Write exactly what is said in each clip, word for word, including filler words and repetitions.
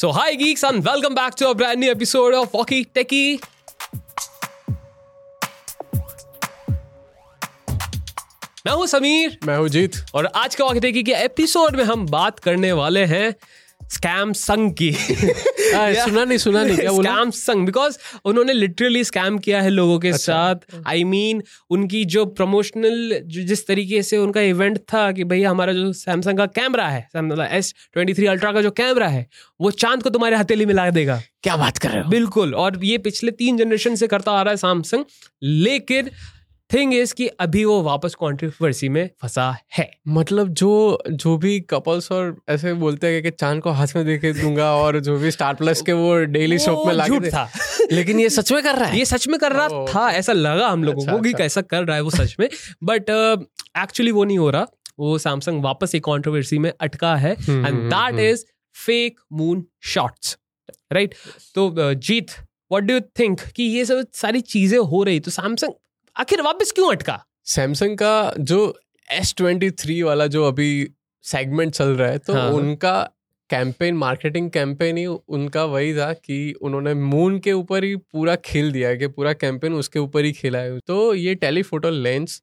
So hi geeks and welcome back to a brand new episode of Walkie Techie. मैं हूं समीर, मैं हूं जीत और आज का Walkie Techie के एपिसोड में हम बात करने वाले हैं स्कैम संग की। yeah. सुना नहीं सुना नहीं क्या बोला स्कैम संग, बिकॉज उन्होंने लिटरली स्कैम किया है लोगों के अच्छा. साथ आई I मीन mean, उनकी जो प्रमोशनल जो जिस तरीके से उनका इवेंट था कि भैया हमारा जो सैमसंग का कैमरा है, Samsung S twenty three ultra का जो कैमरा है वो चांद को तुम्हारे हथेली में ला देगा। क्या बात कर रहे हो, बिल्कुल। और ये पिछले तीन जनरेशन से करता आ रहा है सैमसंग, लेकिन थिंग इज कि अभी वो वापस कंट्रोवर्सी में फंसा है। मतलब जो जो भी कपल्स और ऐसे बोलते हैं कि चांद को हाथ में देके दूंगा और जो भी स्टार प्लस के वो डेली शॉप में लाके दे था, लेकिन ये सच में कर रहा है, ये सच में कर रहा था, ऐसा लगा हम लोगों को कि कैसा कर रहा है वो सच में, बट एक्चुअली वो नहीं हो रहा। वो सैमसंग वापस एक कंट्रोवर्सी में अटका है and that is fake moon shots, right. तो Jeet, what do you think कि ये सब सारी चीजें हो रही तो सैमसंग आखिर वापस क्यों अटका? सैमसंग का जो एस ट्वेंटी थ्री वाला जो अभी सेगमेंट चल रहा है तो हाँ। उनका कैंपेन, मार्केटिंग कैंपेन ही उनका वही था कि उन्होंने मून के ऊपर ही पूरा खेल दिया है, कि पूरा कैंपेन उसके ऊपर ही खेला है। तो ये टेलीफोटो लेंस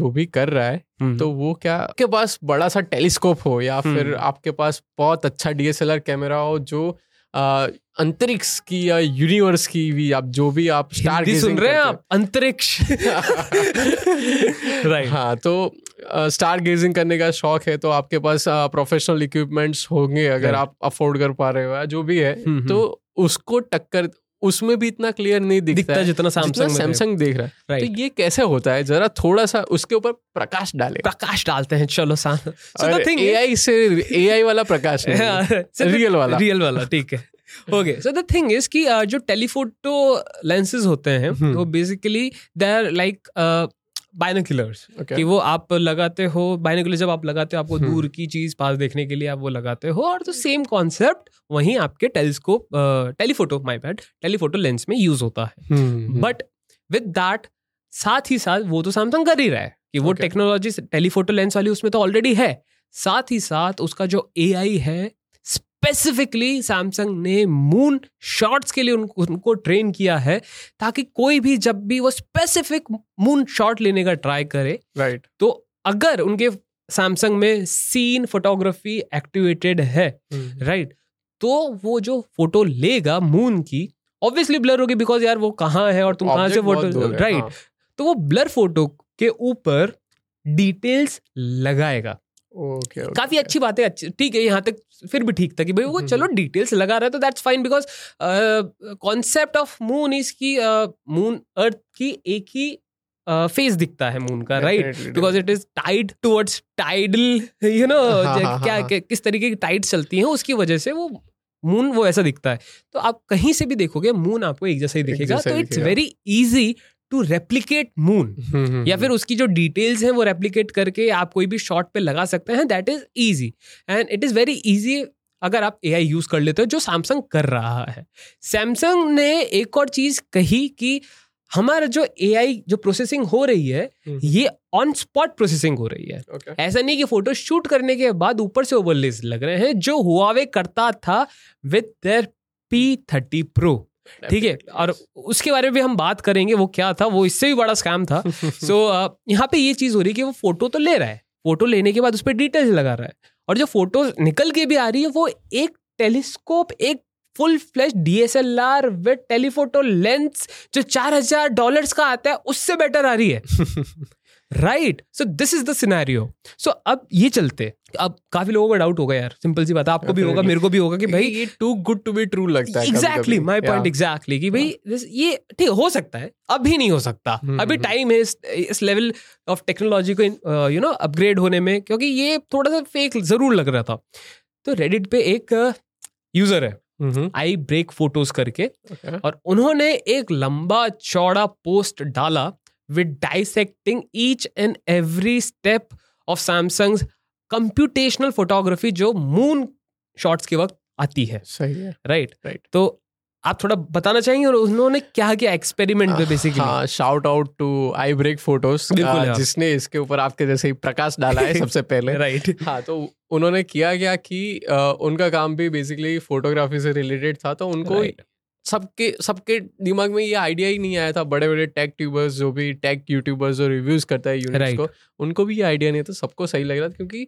जो भी कर रहा है तो वो क्या आपके पास बड़ा सा टेलीस्कोप हो या फिर आपके पास बहुत अच्छा डीएसएलआर कैमरा हो जो आ, अंतरिक्ष की या यूनिवर्स की भी आप जो भी आप स्टार गेजिंग कर रहे हैं आप अंतरिक्ष राइट हाँ, तो स्टार गेजिंग करने का शौक है तो आपके पास प्रोफेशनल इक्विपमेंट्स होंगे अगर आप अफोर्ड कर पा रहे हो या जो भी है, तो उसको टक्कर उसमें भी इतना क्लियर नहीं दिखता, दिखता जितना सैमसंग सैमसंग देख रहा है right. तो ये कैसे होता है, जरा थोड़ा सा उसके ऊपर प्रकाश डाले प्रकाश डालते हैं। चलो सा एआई से एआई वाला प्रकाश रियल वाला रियल वाला ठीक है okay. So the thing is कि जो टेलीफोटो लेंसेज होते हैं वो basically they are like binoculars, कि वो आप लगाते हो बाइनोक्यूलर, जब आप लगाते हो आपको hmm. दूर की चीज पास देखने के लिए आप वो लगाते हो, और तो सेम कॉन्सेप्ट वहीं आपके telescope telephoto my bad telephoto lens में यूज होता है। बट विद दैट साथ ही साथ वो तो सैमसंग कर ही रहा है कि वो टेक्नोलॉजी टेलीफोटो लेंस वाली उसमें तो ऑलरेडी है, साथ ही साथ उसका जो एआई है स्पेसिफिकली सैमसंग ने मून शॉट्स के लिए उनको, उनको ट्रेन किया है ताकि कोई भी जब भी वो स्पेसिफिक मून शॉट लेने का ट्राई करे right. तो अगर उनके सैमसंग में सीन फोटोग्राफी एक्टिवेटेड है राइट hmm. right, तो वो जो फोटो लेगा मून की ऑब्वियसली ब्लर होगी, बिकॉज यार वो कहाँ है और तुम कहाँ से फोटो राइट right, हाँ. तो वो ब्लर फोटो के ऊपर डिटेल्स लगाएगा। Okay, okay. काफी अच्छी बात है, ठीक है, यहाँ तक फिर भी ठीक था कि भाई वो चलो डिटेल्स लगा रहा है तो that's fine, because concept of moon is की मून अर्थ की एक ही फेस uh, दिखता है मून का right, because it is tide towards tidal, you know क्या किस तरीके की टाइड्स चलती हैं उसकी वजह से वो मून वो ऐसा दिखता है। तो आप कहीं से भी देखोगे मून आपको एक जैसा ही दिखेगा, तो it's very easy to replicate moon, या फिर उसकी जो डिटेल्स हैं वो रेप्लिकेट करके आप कोई भी शॉट पे लगा सकते हैं। That is easy and it is very easy अगर आप एआई यूज़ कर लेते हो, जो सैमसंग कर रहा है। सैमसंग ने एक और चीज़ कही कि हमारा जो एआई जो प्रोसेसिंग हो रही है ये ऑन स्पॉट प्रोसेसिंग हो रही है okay. ऐसा नहीं कि फोटो शूट करने के बाद ऊपर से ओवरलेज लग रहे हैं, जो Huawei करता था with their P thirty pro, ठीक है, और उसके बारे में भी हम बात करेंगे वो क्या था, वो इससे भी बड़ा स्कैम था। सो so, यहाँ पे ये चीज़ हो रही है कि वो फोटो तो ले रहा है, फोटो लेने के बाद उस पर डिटेल्स लगा रहा है, और जो फोटो निकल के भी आ रही है वो एक टेलीस्कोप, एक full flash DSLR with telephoto lens जो चार हजार डॉलर्स का आता है उससे बेटर आ रही है right. So this is the scenario. So अब ये चलते, अब काफी लोगों को डाउट होगा यार, सिंपल सी बात है, आपको भी होगा मेरे को भी होगा कि भाई ये too good to be true लगता है। एग्जैक्टली माय पॉइंट, एग्जैक्टली कि भाई ये ठीक हो सकता है, अभी नहीं हो सकता, अभी टाइम है इस लेवल ऑफ टेक्नोलॉजी को यू नो अपग्रेड होने में, क्योंकि ये थोड़ा सा फेक जरूर लग रहा था। तो रेडिट पे एक यूजर है आई ब्रेक फोटोज करके, और उन्होंने एक लंबा चौड़ा पोस्ट डाला with dissecting each and every step of Samsung's computational photography जो moon shots के वक्त आती है। सही है, right? right. तो आप थोड़ा बताना चाहेंगे और उन्होंने क्या क्या एक्सपेरिमेंट पे बेसिकली? हाँ, shout out to I break photos जिसने इसके ऊपर आपके जैसे ही प्रकाश डाला है सबसे पहले, राइट। हाँ, तो उन्होंने किया क्या कि उनका काम भी बेसिकली फोटोग्राफी से रिलेटेड था, तो उनको सबके सबके दिमाग में ये आइडिया ही नहीं आया था। बड़े बड़े टेक ट्यूबर्स, जो भी टेक यूट्यूबर्स जो रिव्यूज करता है यूनिट्स को, उनको भी ये आइडिया नहीं था। सबको सही लग रहा था क्योंकि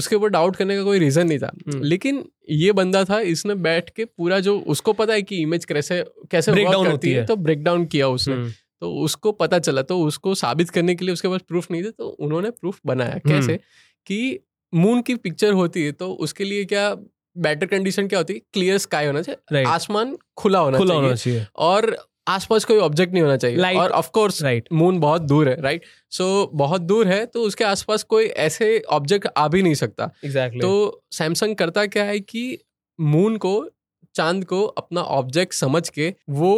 उसके ऊपर डाउट करने का कोई रीज़न नहीं था। लेकिन ये बंदा था, इसने बैठ के पूरा, जो उसको पता है कि इमेज कैसे कैसे वर्क करती है, तो ब्रेक डाउन किया उसने। तो उसको पता चला, तो उसको साबित करने के लिए उसके पास प्रूफ नहीं थे, तो उन्होंने प्रूफ बनाया। कैसे कि मून की पिक्चर होती है, तो उसके लिए क्या बेटर कंडीशन क्या होती है? क्लियर स्काई होना चाहिए, आसमान खुला होना खुला चाहिए, होना चाहिए और आसपास कोई ऑब्जेक्ट नहीं होना चाहिए। और ऑफ कोर्स मून बहुत दूर है, राइट। सो so, बहुत दूर है, तो उसके आसपास कोई ऐसे ऑब्जेक्ट आ भी नहीं सकता। exactly. तो सैमसंग करता क्या है कि मून को, चांद को अपना ऑब्जेक्ट समझ के वो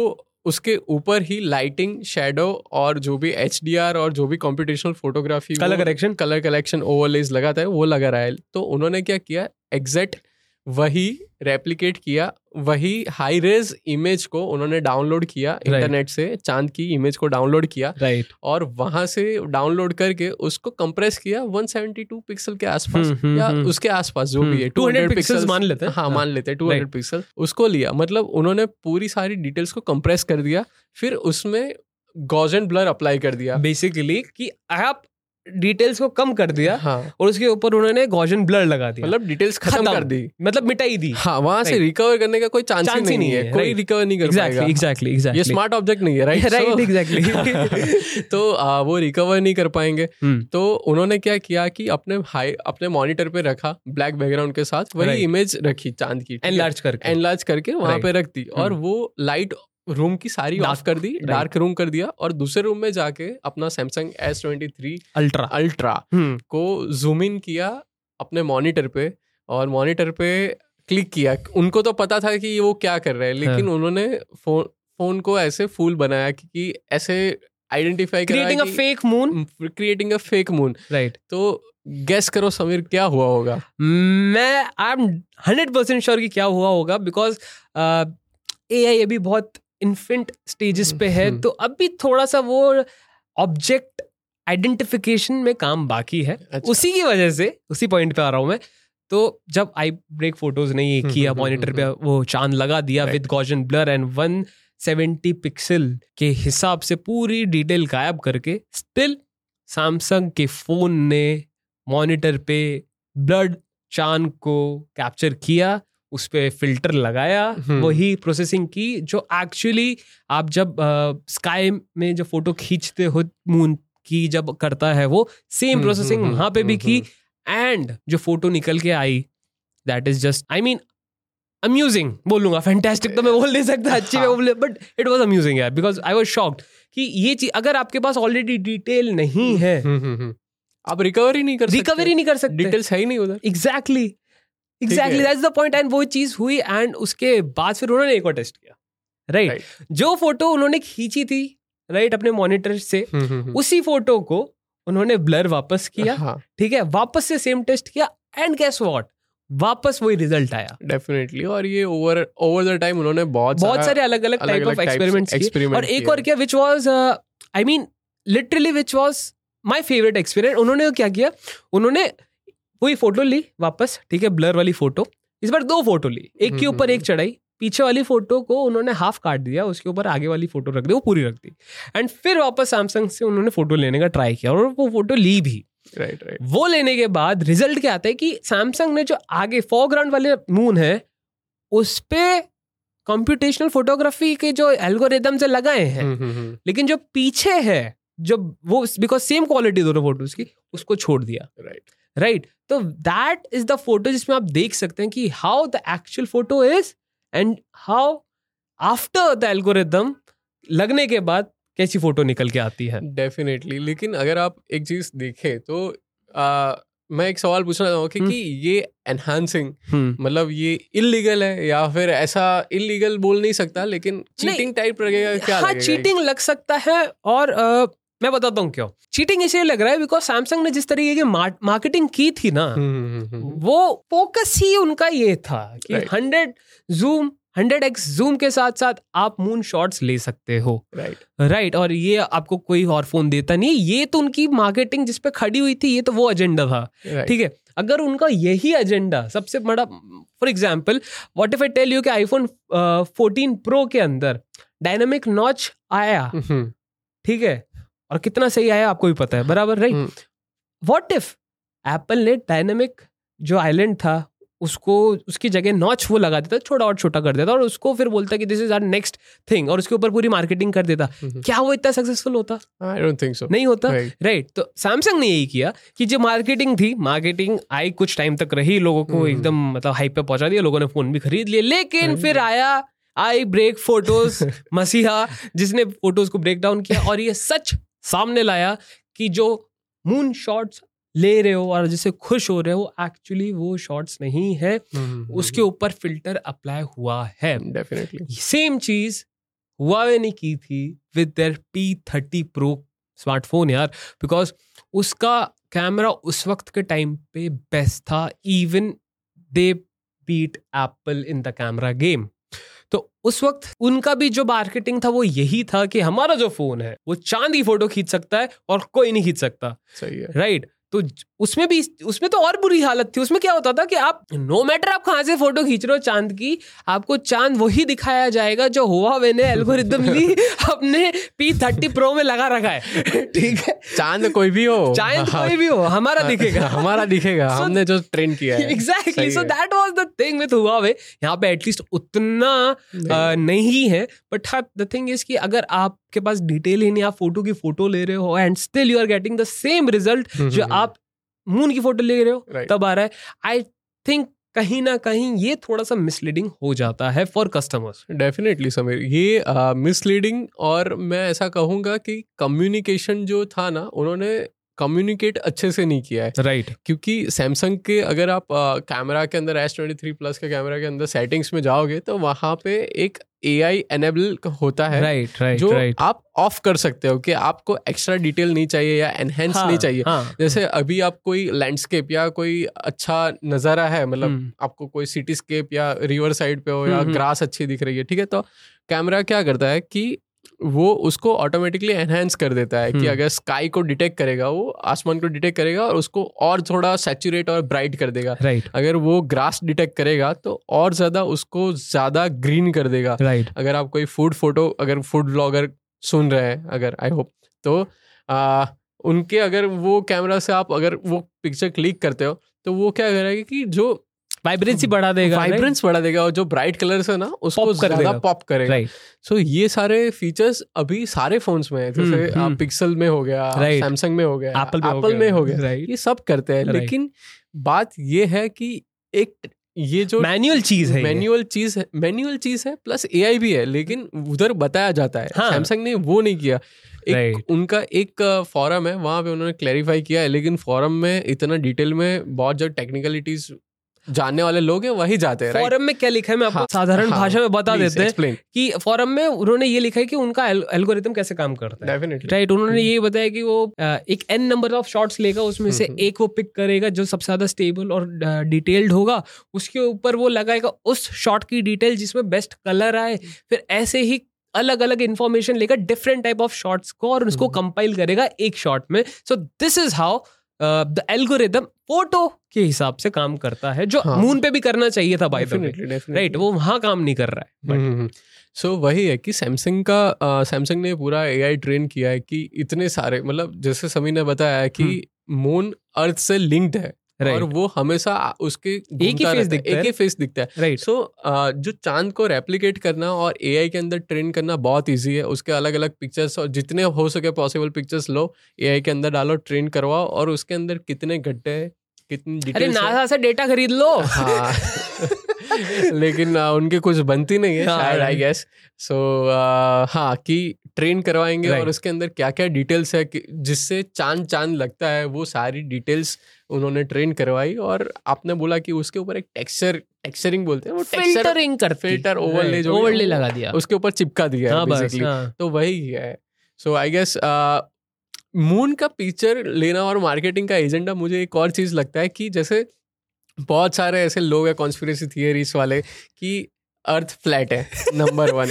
उसके ऊपर ही लाइटिंग, शेडो और जो भी एचडीआर और जो भी computational photography, colour correction colour correction overlays लगाता है, वो लगा रहा है। तो उन्होंने क्या किया, एग्जैक्ट वही रेप्लिकेट किया, वही हाई रेज इमेज को उन्होंने डाउनलोड किया इंटरनेट से, चांद की इमेज को डाउनलोड किया, राइट। और वहां से डाउनलोड करके उसको कंप्रेस किया एक सौ बहत्तर पिक्सल के आसपास, या उसके आसपास जो भी है, दो सौ पिक्सल मान लेते हैं, हाँ मान लेते हैं दो सौ पिक्सल, उसको लिया। मतलब उन्होंने पूरी सारी डिटेल्स को कंप्रेस कर दिया, फिर उसमें गॉज एंड ब्लर अप्लाई कर दिया बेसिकली, कि आप डिटेल्स को कम कर दिया। हाँ। और उसके ऊपर उन्होंने गॉसियन ब्लर लगा दिया, मतलब डिटेल्स खत्म कर दी, मतलब मिटाई दी। हाँ, वहां से रिकवर करने का कोई चांस ही नहीं, नहीं है, कोई रिकवर नहीं कर पाएगा। एग्जैक्टली एग्जैक्टली, ये स्मार्ट ऑब्जेक्ट नहीं है, राइट राइट एग्जैक्टली। तो आ, वो रिकवर नहीं कर पाएंगे। तो उन्होंने क्या किया कि अपने हाई अपने मॉनिटर पे रखा, ब्लैक बैकग्राउंड के साथ वही इमेज रखी चांद की, एनलार्ज करके एनलार्ज करके वहां पे रख दी, और वो लाइट रूम की सारी ऑफ कर दी, डार्क रूम कर दिया, और दूसरे रूम में जाके अपना Samsung S twenty three ultra ultra को जूम इन किया अपने मॉनिटर पे, और मॉनिटर पे क्लिक किया। उनको तो पता था कि वो क्या कर रहे हैं, लेकिन उन्होंने फो, फोन को ऐसे फूल बनाया कि, कि ऐसे आइडेंटिफाई कराया, creating a fake moon, creating a fake moon, right. तो गेस करो समीर, क्या हुआ होगा? मैं I am hundred percent sure कि क्या हुआ होगा, बिकॉज ए आई अभी बहुत इन्फेंट स्टेजेस पे है, तो अभी थोड़ा सा वो ऑब्जेक्ट आइडेंटिफिकेशन में काम बाकी है। अच्छा। उसी की वजह से उसी पॉइंट पे आ रहा हूँ मैं। तो जब आई ब्रेक फोटोज ने ये किया, मॉनिटर पे वो चांद लगा दिया विद गॉसियन ब्लर एंड एक सौ सत्तर पिक्सल के हिसाब से पूरी डिटेल गायब करके, स्टिल सैमसंग के फोन ने मॉनिटर पे ब्लड चांद को कैप्चर किया, उस पे फिल्टर लगाया, वही प्रोसेसिंग की जो एक्चुअली आप जब स्काई में जो फोटो खींचते हो मून की, जब करता है वो सेम प्रोसेसिंग वहां पे भी की, एंड जो फोटो निकल के आई, that is just I mean amusing बोलूंगा, फैंटास्टिक तो मैं बोल नहीं सकता, अच्छी मैं बोल, बट इट वाज अम्यूजिंग यार, बिकॉज आई वाज शॉक्ड कि ये चीज अगर आपके पास ऑलरेडी डिटेल नहीं है, आप रिकवर ही नहीं कर सकते, रिकवर ही नहीं कर सकते, डिटेल्स है ही नहीं उधर। Exactly Exactly, that's the point, and वो चीज हुई। एंड उसके बाद फिर उन्होंने एक और टेस्ट किया, राइट right? right. जो फोटो उन्होंने खींची थी, राइट right, अपने मॉनिटर से, उसी फोटो को उन्होंने ब्लर वापस किया, ठीक है, वापस से सेम टेस्ट किया, एंड गेस व्हाट, वापस वही रिजल्ट आया। डेफिनेटली। और ये ओवर ओवर द टाइम उन्होंने बहुत बहुत सारे अलग अलग टाइप ऑफ एक्सपेरिमेंट्स किए, और एक और क्या, which was I mean literally which was my favourite experiment. उन्होंने क्या किया, उन्होंने वही फोटो ली वापस, ठीक है, ब्लर वाली फोटो, इस बार दो फोटो ली, एक के ऊपर एक चढ़ाई, पीछे वाली फोटो को उन्होंने हाफ काट दिया, उसके ऊपर आगे वाली फोटो रख दी, वो पूरी रख दी, एंड फिर वापस सैमसंग से उन्होंने फोटो लेने का ट्राई किया, और वो फोटो ली भी, राइट राइट। वो लेने के बाद रिजल्ट क्या आता है कि सैमसंग ने जो आगे फोरग्राउंड वाले मून है, उस पर कंप्यूटेशनल फोटोग्राफी के जो एल्गोरिदम से लगाए हैं, लेकिन जो पीछे है, जब वो बिकॉज सेम क्वालिटी दोनों फोटोज की, उसको छोड़ दिया, राइट राइट। तो दैट इज द फोटो जिसमें आप देख सकते हैं कि how the actual photo is and how after the algorithm लगने के बाद कैसी फोटो निकल के आती है। डेफिनेटली। लेकिन अगर आप एक चीज देखें तो आ, मैं एक सवाल पूछना चाहूँ कि, कि ये एनहांसिंग मतलब ये इल्लीगल है, या फिर ऐसा इल्लीगल बोल नहीं सकता, लेकिन चीटिंग टाइप लगेगा क्या? हाँ, चीटिंग लग सकता है, और आ, मैं बताता हूँ क्यों चीटिंग इसलिए लग रहा है, बिकॉज सैमसंग ने जिस तरीके की मार्केटिंग की थी ना, वो फोकस ही उनका ये था कि hundred zoom hundred x zoom के साथ साथ आप मून शॉट्स ले सकते हो। Right right. राइट right, और ये आपको कोई और फोन देता नहीं। ये तो उनकी मार्केटिंग जिस पे खड़ी हुई थी, ये तो वो एजेंडा था। right. ठीक है, अगर उनका यही एजेंडा सबसे बड़ा, for example what if I tell you कि आईफोन फोर्टीन प्रो के अंदर डायनामिक नॉच आया, ठीक है, और कितना सही आया आपको भी पता है, बराबर। राइट, व्हाट इफ एप्पल ने डायनामिक जो आइलैंड था उसको, उसकी जगह नॉच वो लगा देता, छोटा और छोटा कर देता, और उसको फिर बोलता कि this is our next thing, और उसके ऊपर पूरी मार्केटिंग कर देता, क्या वो इतना सक्सेसफुल होता? आई डोंट थिंक सो, नहीं होता। Right right. right. तो सैमसंग ने यही किया कि जो मार्केटिंग थी, मार्केटिंग आई कुछ टाइम तक रही, लोगों को mm-hmm. एकदम मतलब हाइप पे पहुंचा दिया, लोगों ने फोन भी खरीद लिए, लेकिन mm-hmm. फिर आया आई ब्रेक फोटोज मसीहा, जिसने फोटोज को ब्रेक डाउन किया और ये सच सामने लाया कि जो मून शॉट्स ले रहे हो और जिससे खुश हो रहे हो, एक्चुअली वो शॉट्स नहीं है, उसके ऊपर फिल्टर अप्लाई हुआ है। डेफिनेटली सेम चीज हुआवे ने की थी with their P thirty pro smartphone यार, बिकॉज उसका कैमरा उस वक्त के टाइम पे बेस्ट था, even they beat Apple in the camera game. तो उस वक्त उनका भी जो मार्केटिंग था वो यही था कि हमारा जो फोन है वो चांद की फोटो खींच सकता है और कोई नहीं खींच सकता। सही है, राइट। तो उसमें भी, उसमें तो और बुरी हालत थी। उसमें क्या होता था कि आप नो मैटर आप कहाँ से फोटो खींच रहे हो चांद की, आपको चांद वही दिखाया जाएगा जो हुआवे ने एल्गोरिदमली अपने पी थर्टी प्रो में लगा रखा है। ठीक है, चांद कोई भी हो, चांद कोई भी हो, हमारा दिखेगा, हमारा दिखेगा, हमने जो ट्रेंड किया है। Exactly, so that was the thing with Huawei. यहाँ पे एटलीस्ट उतना नहीं है, बट द थिंग इज कि अगर आप के पास डिटेल ही नहीं, आप फोटो की फोटो ले रहे हो and still you are getting the same result जो आप मून की फोटो ले रहे हो right. तब आ रहा है। आई थिंक कहीं ना कहीं ये थोड़ा सा मिसलीडिंग हो जाता है फॉर कस्टमर्स। डेफिनेटली समीर, ये मिसलीडिंग uh, और मैं ऐसा कहूँगा कि कम्युनिकेशन जो था ना, उन्होंने कम्युनिकेट अच्छे से नहीं किया है। Right right. क्योंकि सैमसंग के अगर आप कैमरा uh, के अंदर एस ट्वेंटी थ्री प्लस के कैमरा के अंदर सेटिंग्स में जाओगे तो वहाँ पे एक एआई एनेबल होता है right, right, जो right. आप ऑफ कर सकते हो कि आपको एक्स्ट्रा डिटेल नहीं चाहिए या एनहेंस हाँ, नहीं चाहिए। हाँ, जैसे अभी आप कोई लैंडस्केप या कोई अच्छा नज़ारा है, मतलब आपको कोई सिटीस्केप या रिवर साइड पे हो या ग्रास अच्छी दिख रही है, ठीक है, तो कैमरा क्या करता है कि वो उसको ऑटोमेटिकली एनहेंस कर देता है कि अगर स्काई को डिटेक्ट करेगा, वो आसमान को डिटेक्ट करेगा और उसको और थोड़ा सैचुरेट और ब्राइट कर देगा। right. अगर वो ग्रास डिटेक्ट करेगा तो और ज़्यादा उसको ज़्यादा ग्रीन कर देगा। right. अगर आप कोई फूड फोटो, अगर फूड ब्लॉगर सुन रहे हैं, अगर आई होप, तो आ, उनके अगर वो कैमरा से आप अगर वो पिक्चर क्लिक करते हो तो वो क्या करेगा कि जो वाइब्रेंसी बढ़ा देगा, वाइब्रेंस बढ़ा देगा और जो ब्राइट कलर्स है ना उसको ज्यादा पॉप करेगा। सो ये सारे फीचर्स अभी सारे फोन्स में है, जैसे पिक्सल में हो गया, सैमसंग में हो गया, एप्पल में हो गया, ये सब करते हैं। लेकिन बात ये है कि एक ये जो मैनुअल चीज है, मैनुअल चीज है, मैनुअल चीज है प्लस एआई भी है, लेकिन उधर बताया जाता है। सैमसंग ने वो नहीं किया। एक उनका एक फोरम है, वहां पे उन्होंने क्लैरिफाई किया है, लेकिन फोरम में इतना डिटेल में बहुत जो टेक्निकलिटीज जानने वाले लोग हैं वही जाते हैं। फोरम में क्या लिखा है मैं आपको साधारण भाषा में बता देते हैं कि फोरम में उन्होंने ये लिखा है कि उनका एल्गोरिथम कैसे काम करता है। डेफिनेटली राइट, उन्होंने ये बताया कि वो एक एन नंबर ऑफ शॉट्स लेगा, उसमें से एक वो पिक करेगा जो सबसे ज्यादा स्टेबल और डिटेल्ड होगा, उसके ऊपर वो लगाएगा उस शॉट की डिटेल जिसमें बेस्ट कलर आए, फिर ऐसे ही अलग अलग इन्फॉर्मेशन लेगा डिफरेंट टाइप ऑफ शॉट्स को और उसको कंपाइल करेगा एक शॉट में। So this is how the algorithm photo के हिसाब से काम करता है, जो हाँ, मून पे भी करना चाहिए था बाय द वे। राइट, वो वहाँ काम नहीं कर रहा है। सो so, वही है कि सैमसंग का सैमसंग ने पूरा एआई ट्रेन किया है कि इतने सारे, मतलब जैसे समीर ने बताया है कि मून अर्थ से लिंक्ड है और वो हमेशा उसके एक ही फेस दिखता है, एक ही फेस दिखता है। सो जो चांद को रेप्लिकेट करना और एआई के अंदर ट्रेन करना बहुत इजी है। उसके अलग अलग पिक्चर्स और जितने हो सके पॉसिबल पिक्चर्स लो, एआई के अंदर डालो, ट्रेन करवाओ और उसके अंदर कितने गड्ढे हैं, कितनी डिटेल्स, अरे नासा से डेटा खरीद लो। हाँ लेकिन आ, उनकी कुछ बनती नहीं है शायद, आई गेस सो हाँ कि ट्रेन करवाएंगे और उसके अंदर क्या क्या डिटेल्स है कि जिससे चांद चांद लगता है, वो सारी डिटेल्स उन्होंने ट्रेन करवाई। और आपने बोला कि उसके ऊपर एक टेक्सचर टेक्सचरिंग बोलते हैं, वो फिल्टरिंग कर फिल्टर ओवरले जो ओवरले लगा दिया, उसके ऊपर चिपका दिया है बेसिकली। तो वही है। सो आई गेस मून का पिक्चर लेना और मार्केटिंग का एजेंडा, मुझे एक और चीज़ लगता है कि जैसे बहुत सारे ऐसे लोग हैं कॉन्स्पिरेसी थियरीज वाले कि अर्थ फ्लैट है नंबर वन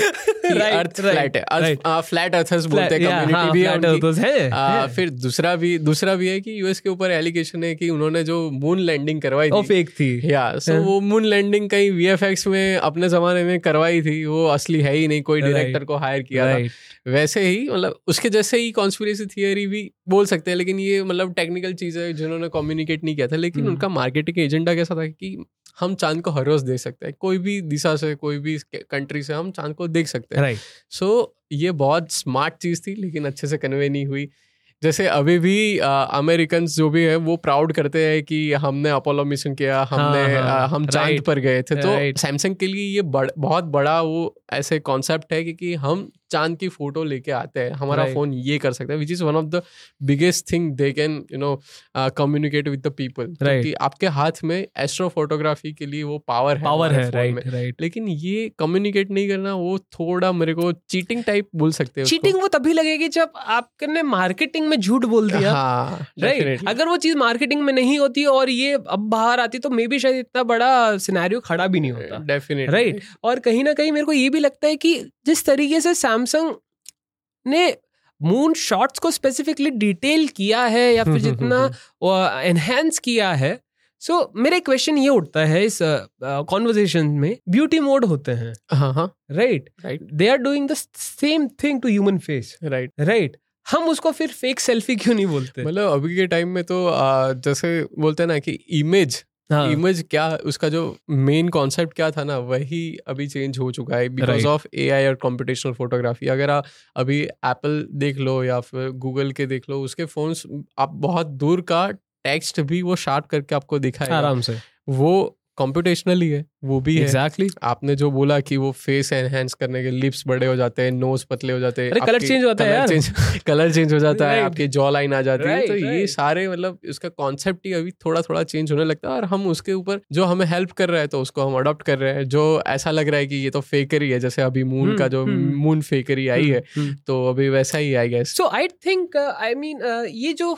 अर्थ फ्लैट है फ्लैट अर्थर्स बोलते हैं कम्युनिटी भी है उनकी फिर दूसरा भी दूसरा भी है कि यूएस के ऊपर एलिगेशन है कि उन्होंने जो मून लैंडिंग करवाई थी वो फेक थी या सो वो मून लैंडिंग कहीं वीएफएक्स में अपने जमाने में करवाई थी वो असली है ही नहीं कोई डायरेक्टर को हायर किया था वैसे ही मतलब उसके जैसे ही कॉन्स्पिरेसी थियरी भी बोल सकते हैं लेकिन ये मतलब टेक्निकल चीज है जिन्होंने कम्युनिकेट नहीं किया था लेकिन उनका मार्केटिंग एजेंडा कैसा था कि हम चांद को हर रोज देख सकते हैं कोई भी दिशा से कोई भी कंट्री से हम चांद को देख सकते हैं सो right. so, ये बहुत स्मार्ट चीज़ थी लेकिन अच्छे से कन्वे नहीं हुई जैसे अभी भी अमेरिकन जो भी है वो प्राउड करते हैं कि हमने अपोलो मिशन किया हमने हाँ, आ, हम चांद right. पर गए थे right. तो सैमसंग के लिए ये बड़, बहुत बड़ा वो ऐसे कॉन्सेप्ट है कि, कि हम चांद की फोटो लेके आते हैं हमारा right. फोन ये कर सकता है which is one of the biggest thing they can you know communicate with the people कि आपके हाथ में एस्ट्रो फोटोग्राफी के लिए वो पावर है पावर है right, right. लेकिन ये कम्युनिकेट नहीं करना वो थोड़ा मेरे को चीटिंग टाइप बोल सकते हैं चीटिंग वो तभी लगेगी जब आपने मार्केटिंग में झूठ बोल दिया हाँ, right? अगर वो चीज मार्केटिंग में नहीं होती और ये अब बाहर आती तो मे बी शायद इतना बड़ा सिनेरियो खड़ा भी नहीं होता डेफिनेटली राइट right? और कहीं ना कहीं मेरे को ये भी लगता है कि जिस तरीके से सैमसंग ने मून शॉट्स को स्पेसिफिकली डिटेल किया है या फिर जितना एनहेंस किया है सो so, मेरा क्वेश्चन ये उठता है इस कॉन्वर्सेशन uh, में ब्यूटी मोड होते हैं right right they are doing the same thing to human face right right हम उसको फिर फेक सेल्फी क्यों नहीं बोलते मतलब अभी के टाइम में तो आ, जैसे बोलते हैं ना कि इमेज हाँ. इमेज क्या उसका जो मेन कॉन्सेप्ट क्या था ना वही अभी चेंज हो चुका है बिकॉज ऑफ एआई और कॉम्पिटिशनल फोटोग्राफी अगर आप अभी एप्पल देख लो या फिर गूगल के देख लो उसके फोन्स आप बहुत दूर का टेक्स्ट भी वो शार्प करके आपको दिखाएगा आराम से वो कॉम्पिटिशनली है वो भी एग्जैक्टली exactly. आपने जो बोला कि वो फेस एनहेंस करने के लिप्स बड़े हो जाते हैं नोज पतले हो जाते हैं कलर चेंज होता है कलर चेंज हो जाता है आपकी जॉ लाइन आ जाती है तो ये सारे मतलब इसका कॉन्सेप्ट ही अभी थोड़ा थोड़ा चेंज होने लगता है और हम उसके ऊपर जो हमें हेल्प कर रहा है तो उसको हम अडॉप्ट कर रहे हैं जो ऐसा लग रहा है कि ये तो फेकरी है जैसे अभी मून का जो मून फेकरी आई है तो अभी वैसा ही I guess so I think I mean ये जो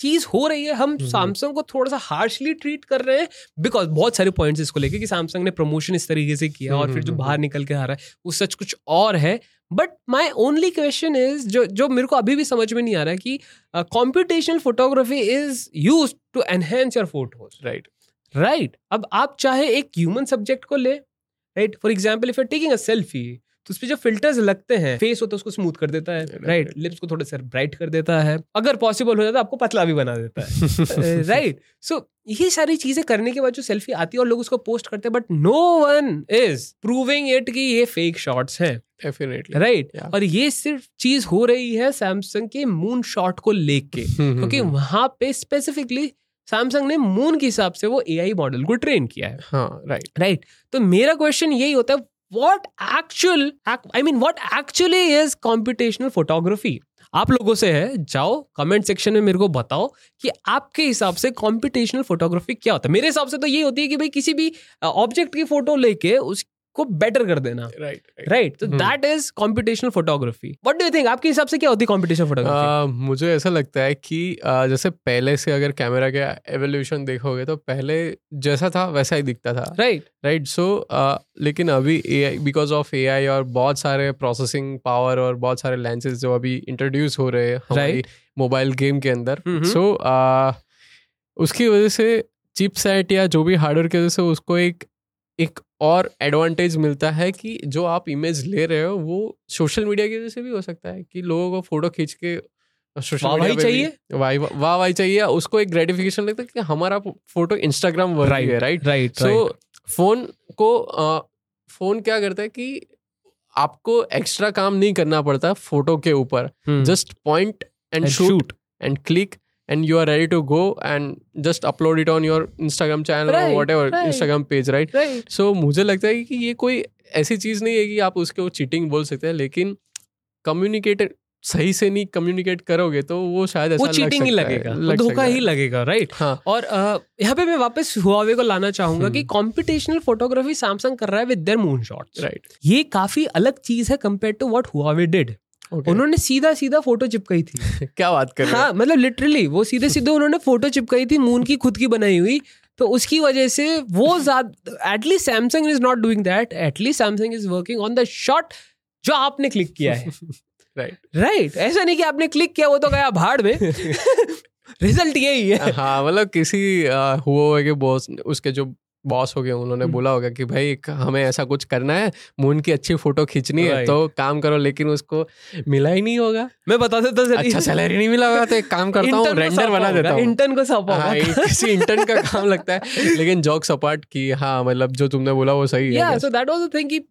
चीज हो रही है हम सैमसंग को थोड़ा सा हार्शली ट्रीट कर रहे हैं बिकॉज बहुत सारे पॉइंट्स इसको लेके कि सैमसंग ने प्रमोशन इस तरीके से किया और फिर जो बाहर निकल के आ रहा है वो सच कुछ और है but my only question is जो जो मेरे को अभी भी समझ में नहीं आ रहा है कि computational photography is used to enhance your photos right right अब आप चाहे एक ह्यूमन सब्जेक्ट को ले right for example if you are taking a selfie तो उसपे जो फिल्टर्स लगते हैं फेस होता है उसको स्मूथ कर देता है राइट right. लिप्स को थोड़ा सा ब्राइट कर देता है अगर पॉसिबल हो जाता है आपको पतला भी बना देता है राइट सो right. so, ये सारी चीजें करने के बाद जो सेल्फी आती है और लोग उसको पोस्ट करते हैं but no one is proving it कि ये फेक शॉट्स हैं डेफिनेटली राइट right. और ये सिर्फ चीज हो रही है सैमसंग के मून शॉट को लेके क्योंकि वहां पे स्पेसिफिकली सैमसंग ने मून के हिसाब से वो एआई मॉडल को ट्रेन किया है हाँ राइट राइट तो मेरा क्वेश्चन यही होता है What actual, I mean, what actually is computational photography? आप लोगों से है जाओ कमेंट सेक्शन में मेरे को बताओ कि आपके हिसाब से कॉम्पिटिशनल फोटोग्राफी क्या होता है मेरे हिसाब से तो ये होती है कि भाई किसी भी ऑब्जेक्ट की फोटो लेके उसको बेटर कर देना राइट राइट तो that is computational photography what do you think आपके हिसाब से क्या होती है कॉम्पिटिशनल फोटोग्राफी मुझे ऐसा लगता है कि uh, जैसे पहले से अगर कैमरा का एवोल्यूशन देखोगे तो पहले जैसा था वैसा ही दिखता था राइट राइट सो लेकिन अभी ए आई बिकॉज ऑफ ए आई और बहुत सारे प्रोसेसिंग पावर और बहुत सारे लेंसेज जो अभी इंट्रोड्यूस हो रहे हैं हमारी मोबाइल गेम के अंदर सो उसकी वजह से चिपसेट या जो भी हार्डवेयर की वजह से उसको एक एक और एडवांटेज मिलता है कि जो आप इमेज ले रहे हो वो सोशल मीडिया की वजह से भी हो सकता है कि लोगों को फोटो खींच के वाह वाह चाहिए वाह वाह चाहिए उसको एक ग्रेटिफिकेशन लगता है कि हमारा फोटो इंस्टाग्राम वर्दी है राइट राइट सो फोन को फोन क्या करता है कि आपको एक्स्ट्रा काम नहीं करना पड़ता फोटो के ऊपर just point and shoot and click and you are ready to go and just upload it on your Instagram channel right, or whatever right, Instagram page right? right so मुझे लगता है कि ये कोई ऐसी चीज़ नहीं है कि आप उसके वो चीटिंग बोल सकते हैं लेकिन कम्युनिकेट सही से नहीं कम्युनिकेट करोगे तो वो शायद ऐसा वो चीटिंग ही लगेगा धोखा ही लगेगा राइट हाँ. और यहाँ पे मैं वापस हुआवे को लाना चाहूंगा कि कॉम्पिटिशनल फोटोग्राफी सैमसंग कर रहा है with their moon shots right ये काफी अलग चीज है compare to what Huawei did Okay. उन्होंने सीधा सीधा फोटो चिपकाई थी क्या बात कर रहे हो हाँ मतलब लिटरली वो सीधे सीधे उन्होंने फोटो चिपकाई थी मून की खुद की बनाई हुई तो उसकी वजह से वो ज्यादा, at least Samsung is not doing that, at least Samsung is working on the shot जो आपने क्लिक किया है, राइट राइट ऐसा नहीं कि आपने क्लिक किया वो तो गया भाड़ में, रिजल्ट यही है। हाँ, मतलब किसी हुए के बॉस, उसके जो बॉस हो गए उन्होंने बोला होगा कि भाई हमें ऐसा कुछ करना है, मून की अच्छी फोटो खींचनी है तो काम करो, लेकिन उसको मिला ही नहीं होगा। मैं बता देता हूं, अच्छा सैलरी नहीं मिला होगा तो एक काम करता हूं, रेंडर बना देता हूं, इंटर्न को सौंपा होगा, किसी इंटर्न का काम लगता है। लेकिन जोक्स अपार्ट की, हाँ मतलब जो तुमने बोला वो सही है। So that was the thing कि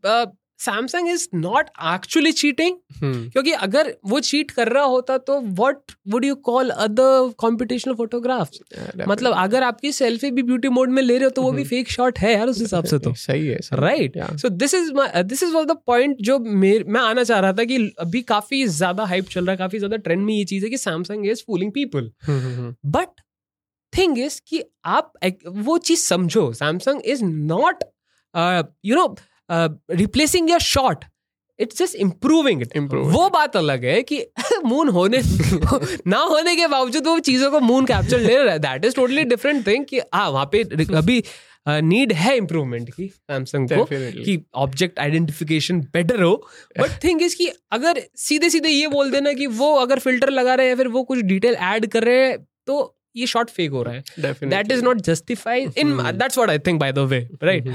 Samsung is not actually cheating, क्योंकि अगर वो चीट कर रहा होता तो what would you call other computational photographs? मतलब अगर आपकी सेल्फी भी ब्यूटी मोड में ले रहे हो तो वो भी फेक शॉट है यार उस हिसाब से, तो सही है, right. So this is this is one of the point जो मैं आना चाह रहा था कि अभी काफी ज्यादा हाइप चल रहा है, काफी ज्यादा ट्रेंड में ये चीज है कि Samsung is fooling people, but thing is कि आप वो चीज समझो, Samsung is not you know replacing your shot, it's just improving it. वो बात अलग है कि मून होने ना होने के बावजूद वो चीजों को मून कैप्चर ले रहा है, that is totally different thing. कि हाँ वहाँ पे अभी नीड है इम्प्रूवमेंट की सैमसंग को, कि ऑब्जेक्ट आइडेंटिफिकेशन बेटर हो, बट थिंग इज कि अगर सीधे सीधे ये बोल देना कि वो अगर फिल्टर लगा रहे हैं या फिर वो कुछ डिटेल ऐड कर रहे हैं तो ये शॉट फेक हो रहा है, that is not justified in, that's what I think by the way, right.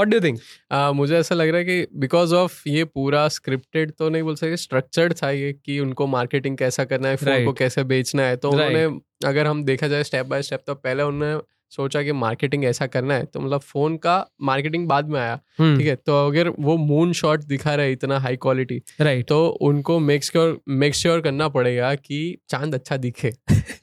What do you think? Uh, मुझे ऐसा लग रहा है कि बिकॉज ऑफ ये पूरा स्क्रिप्टेड तो नहीं बोल सकते, स्ट्रक्चर्ड था ये कि उनको मार्केटिंग कैसा करना है, फोन को कैसे बेचना है। तो उन्होंने, अगर हम देखा जाए स्टेप बाय स्टेप, तो पहले उन्होंने सोचा कि मार्केटिंग ऐसा करना है, तो मतलब फोन का मार्केटिंग बाद में आया, ठीक है। तो अगर वो मून शॉट दिखा रहा है इतना हाई क्वालिटी, राइट, तो उनको मेक श्योर मेक श्योर करना पड़ेगा कि चांद अच्छा दिखे,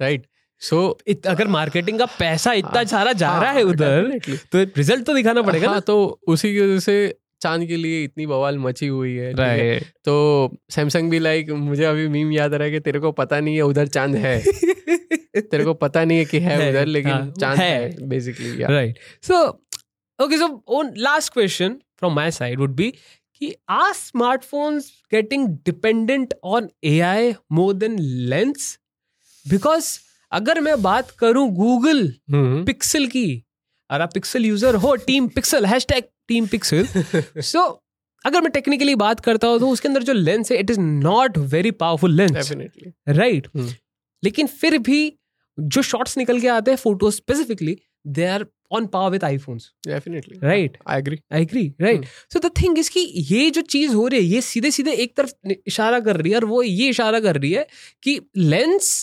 राइट। सो so, इत, अगर मार्केटिंग का पैसा इतना सारा जा आ, रहा है उधर, तो रिजल्ट तो दिखाना पड़ेगा ना। तो उसी की वजह से चांद के लिए इतनी बवाल मची हुई है, है। तो सैमसंग भी लाइक, मुझे अभी मीम याद आ रहा है कि तेरे को पता नहीं है उधर चांद है, तेरे को पता नहीं है कि है उधर, लेकिन चांद है basically, right. So okay, so last question from my side would be कि are smartphones getting dependent on AI more than lens? Because अगर मैं बात करूं गूगल पिक्सल की, अगर आप पिक्सल यूजर हो, team pixel, hashtag team pixel. So अगर मैं टेक्निकली बात करता हूं तो उसके अंदर जो लेंस है, it is not very powerful lens, right. लेकिन फिर भी जो शॉट्स निकल के आते हैं photo specifically, they are on power with iPhones, definitely, right. I agree I agree right. So the thing is कि ये जो चीज हो रही है, ये सीधे सीधे एक तरफ इशारा कर रही है, और वो ये इशारा कर रही है कि लेंस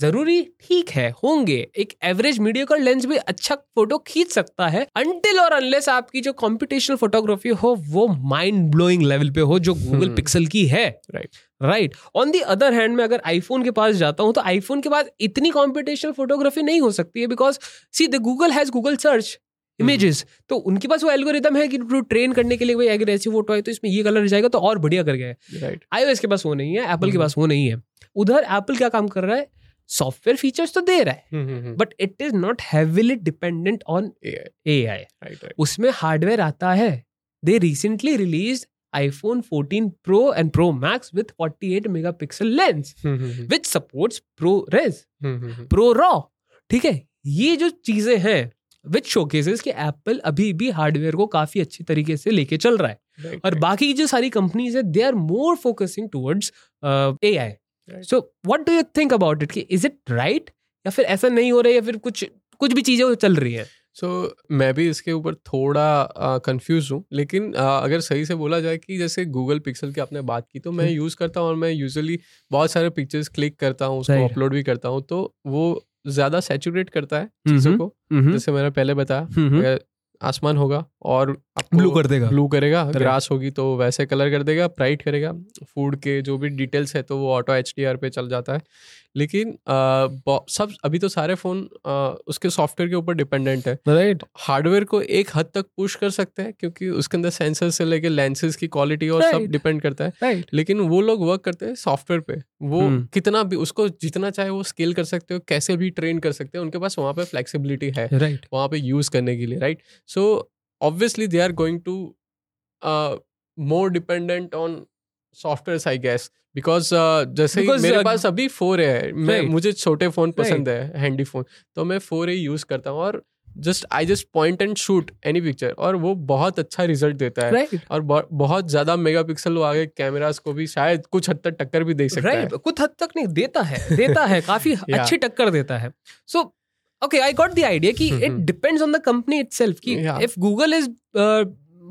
जरूरी ठीक है होंगे, एक एवरेज मीडियोकर लेंस भी अच्छा फोटो खींच सकता है, अंटिल और अनलेस आपकी जो कॉम्पिटिशनल फोटोग्राफी हो वो माइंड ब्लोइंग लेवल पे हो, जो गूगल hmm. पिक्सल की है, right right. On the other hand में अगर आईफोन के पास जाता हूं तो आईफोन के पास इतनी कॉम्पिटिशनल फोटोग्राफी नहीं हो सकती है, because see the Google has Google search images, तो उनके पास वो एल्गोरिदम है कि टू ट्रेन करने के लिए भाई अगर ऐसी फोटो आई तो इसमें ये कलर जाएगा तो और बढ़िया कर गया है। आईओएस के पास वो नहीं है, एप्पल के पास वो नहीं है। उधर एप्पल क्या काम कर रहा है, सॉफ्टवेयर फीचर्स तो दे रहा है, but it is not heavily dependent on AI. उसमें हार्डवेयर आता है। They recently release iPhone fourteen pro and pro max with forty eight megapixel lens which supports pro res, pro raw, ठीक है। ये जो चीजें हैं विच शोकेसेस कि एप्पल अभी भी हार्डवेयर को काफी अच्छी तरीके से लेके चल रहा है, right, और right. बाकी जो सारी कंपनीज है they are more focusing towards AI. So what do you think about it, कि इज इट राइट या फिर ऐसा नहीं हो रहा है, या फिर कुछ कुछ भी चीजें चल रही हैं? सो so, मैं भी इसके ऊपर थोड़ा कंफ्यूज uh, हूँ, लेकिन uh, अगर सही से बोला जाए कि जैसे गूगल पिक्सल की आपने बात की, तो मैं यूज़ करता हूँ और मैं यूजुअली बहुत सारे पिक्चर्स क्लिक करता हूँ, उसको अपलोड भी करता हूँ, तो वो ज़्यादा सैचुरेट करता है चीज़ों को, जैसे मैंने पहले बताया आसमान होगा और ब्लू कर देगा, ब्लू करेगा, ग्रास होगी तो वैसे कलर कर देगा, ब्राइट करेगा, फूड के जो भी डिटेल्स है तो वो ऑटो एचडीआर पे चल जाता है। लेकिन आ, सब अभी तो सारे फोन उसके सॉफ्टवेयर के ऊपर डिपेंडेंट है, राइट। हार्डवेयर को एक हद तक पुश कर सकते हैं क्योंकि उसके अंदर सेंसर से लेके लेंसेज की क्वालिटी और सब डिपेंड करता है, लेकिन वो लोग वर्क करते हैं सॉफ्टवेयर पे, वो कितना भी उसको जितना चाहे वो स्केल कर सकते हो, कैसे भी ट्रेन कर सकते हो, उनके पास वहाँ पे फ्लेक्सिबिलिटी है वहाँ पे यूज करने के लिए, right. So obviously they are going to uh, more dependent on softwares I guess because uh, जैसे because, मेरे uh, पास अभी फोर ए है, मैं, मुझे छोटे फोन पसंद है, हैंडी फोन, तो मैं फोर ए यूज करता हूँ और just I just point and shoot any picture और वो बहुत अच्छा रिजल्ट देता है right. और ब- बहुत ज्यादा मेगापिक्सल वाले कैमरास को भी शायद कुछ हद तक टक्कर भी दे सकता right. है कुछ हद तक नहीं देता है देता है काफी yeah. अच्छी टक्कर देता है. So okay I got the idea कि it depends on the company itself कि if Google is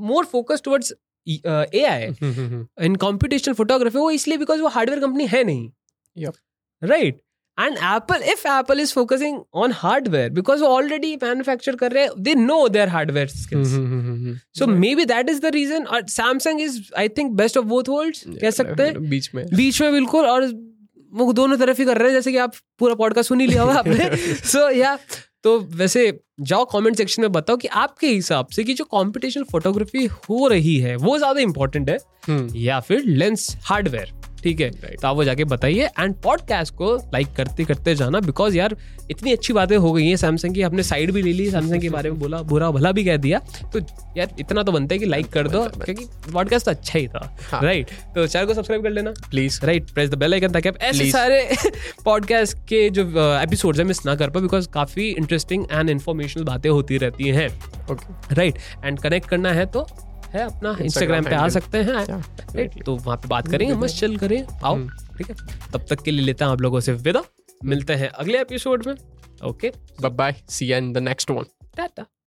more focused towards AI in computational photography वो इसलिए बिकॉज वो हार्डवेयर कंपनी है नहीं right. And Apple, if Apple is focusing on hardware, because वो already manufacture कर रहे हैं, they know their hardware skills. So right. maybe that is the reason. और Samsung is, I think, best of both worlds. कह सकते हैं बीच में बीच में बिल्कुल और वो दोनों तरफ ही कर रहे हैं जैसे कि आप पूरा पॉडकास्ट सुन ही लिया होगा आपने. So yeah, तो वैसे जाओ कमेंट सेक्शन में बताओ कि आपके हिसाब से कि जो कॉम्पिटिशन फोटोग्राफी हो रही है वो ज्यादा इंपॉर्टेंट है hmm. या फिर लेंस हार्डवेयर. ठीक है right. तो आप वो जाके बताइए एंड पॉडकास्ट को लाइक करते करते जाना बिकॉज यार इतनी अच्छी बातें हो गई हैं सैमसंग की. हमने साइड भी ले ली सैमसंग के बारे में बोला बुरा भला भी कह दिया तो यार इतना तो बनता है कि लाइक कर दो क्योंकि पॉडकास्ट तो अच्छा ही था राइट right. तो चैनल को सब्सक्राइब कर लेना please right press the bell icon ताकि आप ऐसे सारे पॉडकास्ट के जो एपिसोड्स हैं मिस ना कर पाओ बिकॉज काफ़ी इंटरेस्टिंग एंड इन्फॉर्मेशनल बातें होती रहती हैं राइट. एंड कनेक्ट करना है तो है अपना इंस्टाग्राम पे आ सकते हैं राइट तो वहाँ पे बात करेंगे मस्त चल करें आओ ठीक है. तब तक के लिए लेता हूँ आप लोगों से विदा. मिलते हैं अगले एपिसोड में. Okay bye bye see you in the next one Tata.